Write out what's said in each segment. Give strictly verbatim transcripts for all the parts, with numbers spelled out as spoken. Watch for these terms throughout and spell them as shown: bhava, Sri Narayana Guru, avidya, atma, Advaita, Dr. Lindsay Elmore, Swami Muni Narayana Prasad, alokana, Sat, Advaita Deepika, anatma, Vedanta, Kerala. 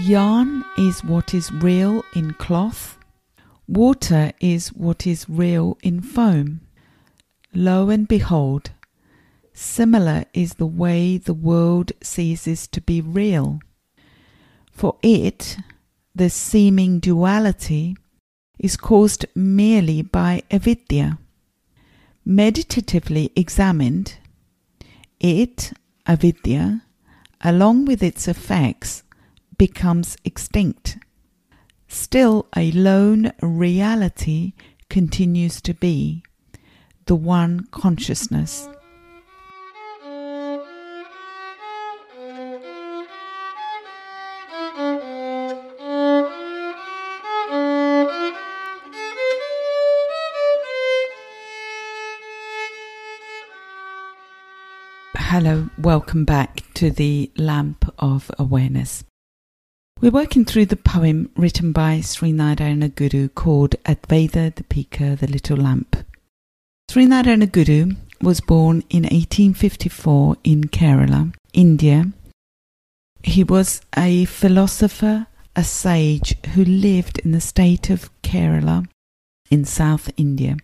Yarn is what is real in cloth. Water is what is real in foam. Lo and behold, similar is the way the world ceases to be real. For it, the seeming duality, is caused merely by avidya. Meditatively examined, it, avidya, along with its effects, becomes extinct. Still a lone reality continues to be, the one consciousness. Hello, welcome back to the Lamp of Awareness. We're working through the poem written by Sri Narayana Guru called Advaita Deepika, the Little Lamp. Sri Narayana Guru was born in eighteen fifty-four in Kerala, India. He was a philosopher, a sage who lived in the state of Kerala in South India.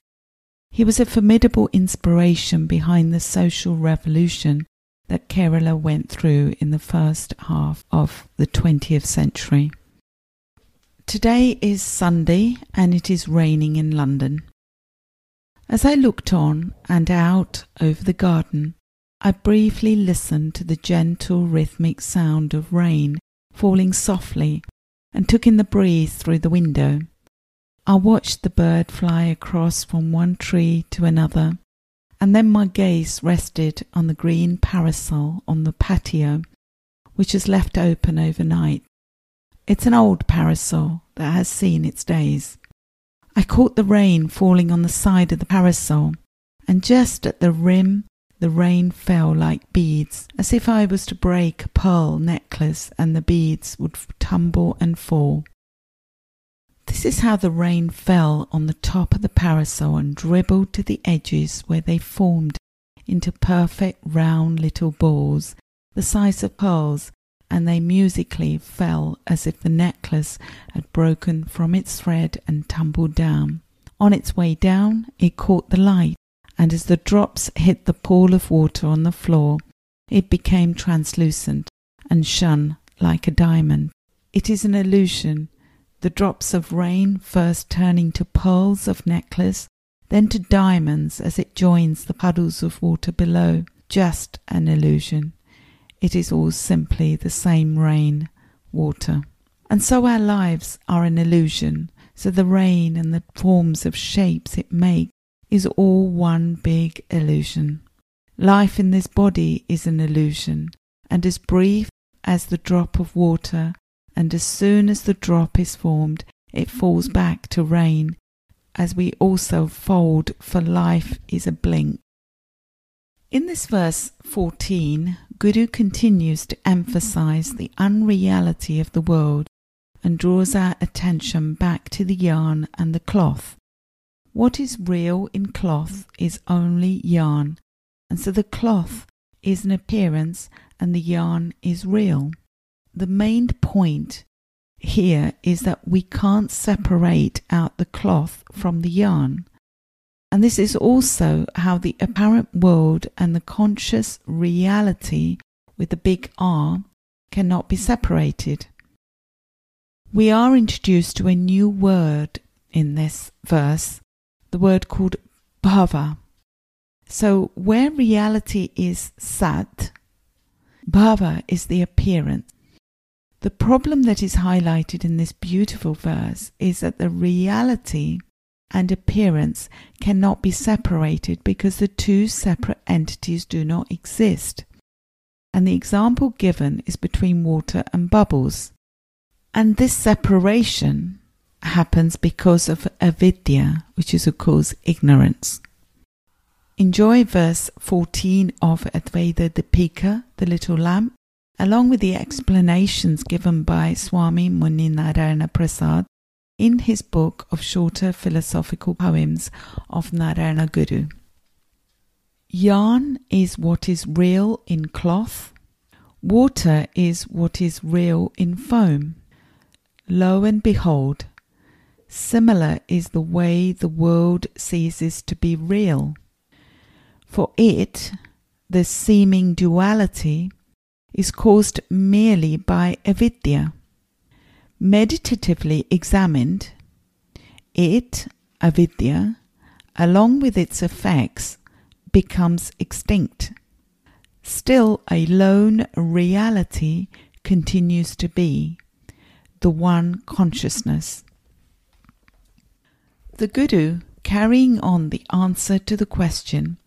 He was a formidable inspiration behind the social revolution that Kerala went through in the first half of the twentieth century. Today is Sunday and it is raining in London. As I looked on and out over the garden, I briefly listened to the gentle rhythmic sound of rain falling softly and took in the breeze through the window. I watched the bird fly across from one tree to another, and then my gaze rested on the green parasol on the patio, which is left open overnight. It's an old parasol that has seen its days. I caught the rain falling on the side of the parasol, and just at the rim, the rain fell like beads, as if I was to break a pearl necklace and the beads would tumble and fall. This is how the rain fell on the top of the parasol and dribbled to the edges where they formed into perfect round little balls, the size of pearls, and they musically fell as if the necklace had broken from its thread and tumbled down. On its way down, it caught the light, and as the drops hit the pool of water on the floor, it became translucent and shone like a diamond. It is an illusion. The drops of rain first turning to pearls of necklace, then to diamonds as it joins the puddles of water below. Just an illusion. It is all simply the same rain, water. And so our lives are an illusion. So the rain and the forms of shapes it makes is all one big illusion. Life in this body is an illusion, and as brief as the drop of water, and as soon as the drop is formed, it falls back to rain, as we also fold, for life is a blink. In this verse fourteen, Guru continues to emphasize the unreality of the world and draws our attention back to the yarn and the cloth. What is real in cloth is only yarn, and so the cloth is an appearance and the yarn is real. The main point here is that we can't separate out the cloth from the yarn. And this is also how the apparent world and the conscious reality with the big R cannot be separated. We are introduced to a new word in this verse, the word called bhava. So where reality is sat, bhava is the appearance. The problem that is highlighted in this beautiful verse is that the reality and appearance cannot be separated because the two separate entities do not exist. And the example given is between water and bubbles. And this separation happens because of avidya, which is, of course, ignorance. Enjoy verse fourteen of Advaita Deepika, the Little Lamp, along with the explanations given by Swami Muni Narayana Prasad in his book of shorter philosophical poems of Narayana Guru. Yarn is what is real in cloth. Water is what is real in foam. Lo and behold, similar is the way the world ceases to be real. For it, the seeming duality, is caused merely by avidya. Meditatively examined, it, avidya, along with its effects, becomes extinct. Still a lone reality continues to be, the one consciousness. The Guru, carrying on the answer to the question,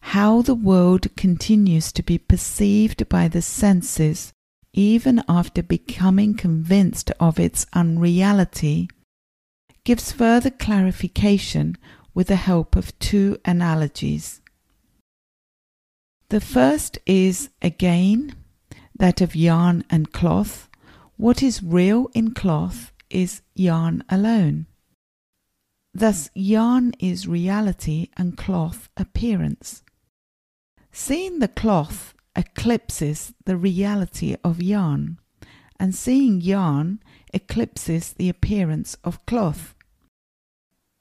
how the world continues to be perceived by the senses even after becoming convinced of its unreality, gives further clarification with the help of two analogies. The first is, again, that of yarn and cloth. What is real in cloth is yarn alone. Thus, yarn is reality and cloth appearance. Seeing the cloth eclipses the reality of yarn, and seeing yarn eclipses the appearance of cloth.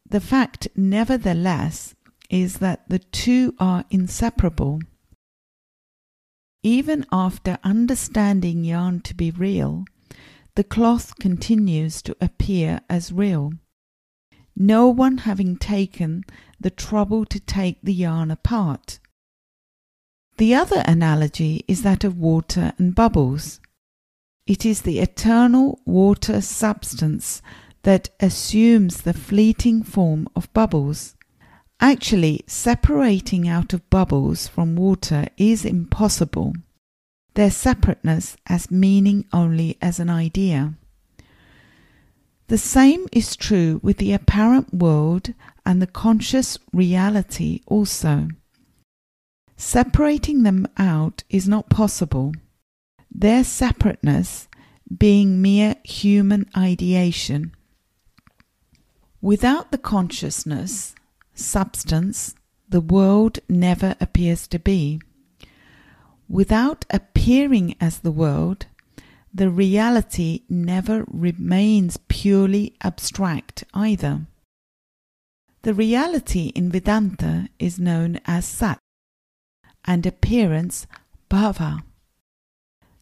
The fact, nevertheless, is that the two are inseparable. Even after understanding yarn to be real, the cloth continues to appear as real, no one having taken the trouble to take the yarn apart. The other analogy is that of water and bubbles. It is the eternal water substance that assumes the fleeting form of bubbles. Actually, separating out of bubbles from water is impossible, their separateness as meaning only as an idea. The same is true with the apparent world and the conscious reality also. Separating them out is not possible, their separateness being mere human ideation. Without the consciousness, substance, the world never appears to be. Without appearing as the world, the reality never remains purely abstract either. The reality in Vedanta is known as Sat, and appearance bhava.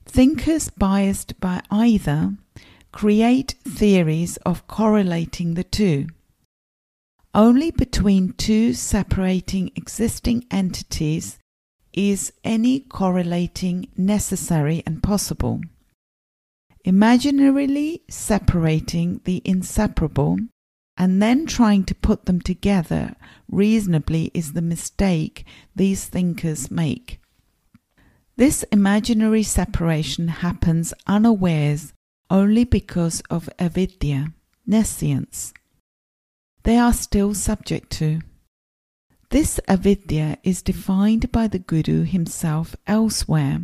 Thinkers biased by either create theories of correlating the two. Only between two separating existing entities is any correlating necessary and possible. Imaginarily separating the inseparable and then trying to put them together reasonably is the mistake these thinkers make. This imaginary separation happens unawares only because of avidya, nescience. They are still subject to. This avidya is defined by the Guru himself elsewhere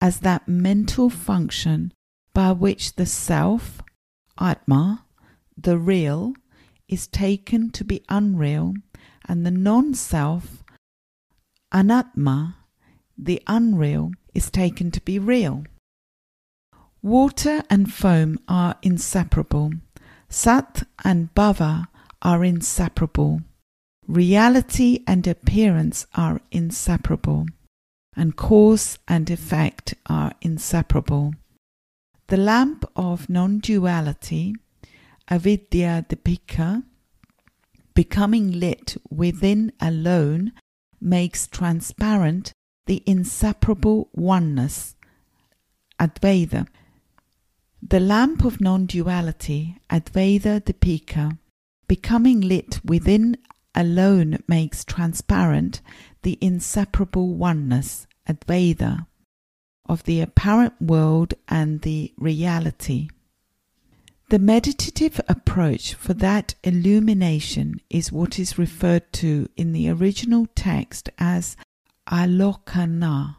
as that mental function by which the self, atma, the real, is taken to be unreal, and the non-self, anatma, the unreal, is taken to be real. Water and foam are inseparable. Sat and bhava are inseparable. Reality and appearance are inseparable, and cause and effect are inseparable. The lamp of non-duality, Advaita Deepika, becoming lit within alone, makes transparent the inseparable oneness, Advaita. The lamp of non-duality, Advaita Deepika, becoming lit within alone makes transparent the inseparable oneness, Advaita, of the apparent world and the reality. The meditative approach for that illumination is what is referred to in the original text as alokana,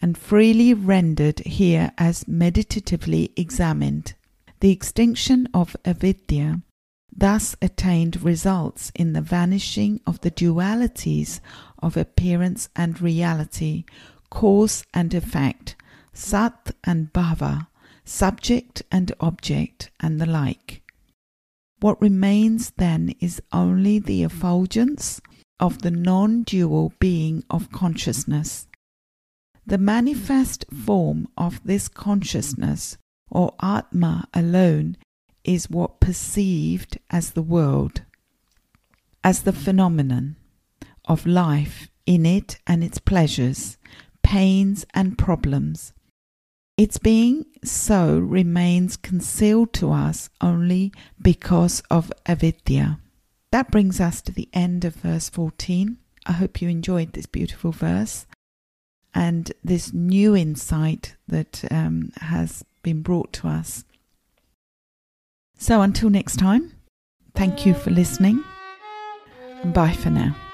and freely rendered here as meditatively examined. The extinction of avidya thus attained results in the vanishing of the dualities of appearance and reality, cause and effect, Sat and bhava, subject and object and the like. What remains then is only the effulgence of the non-dual being of consciousness. The manifest form of this consciousness, or atma alone, is what perceived as the world, as the phenomenon of life in it and its pleasures, pains and problems. Its being so remains concealed to us only because of avidya. That brings us to the end of verse fourteen. I hope you enjoyed this beautiful verse and this new insight that um, has been brought to us. So until next time, thank you for listening, and bye for now.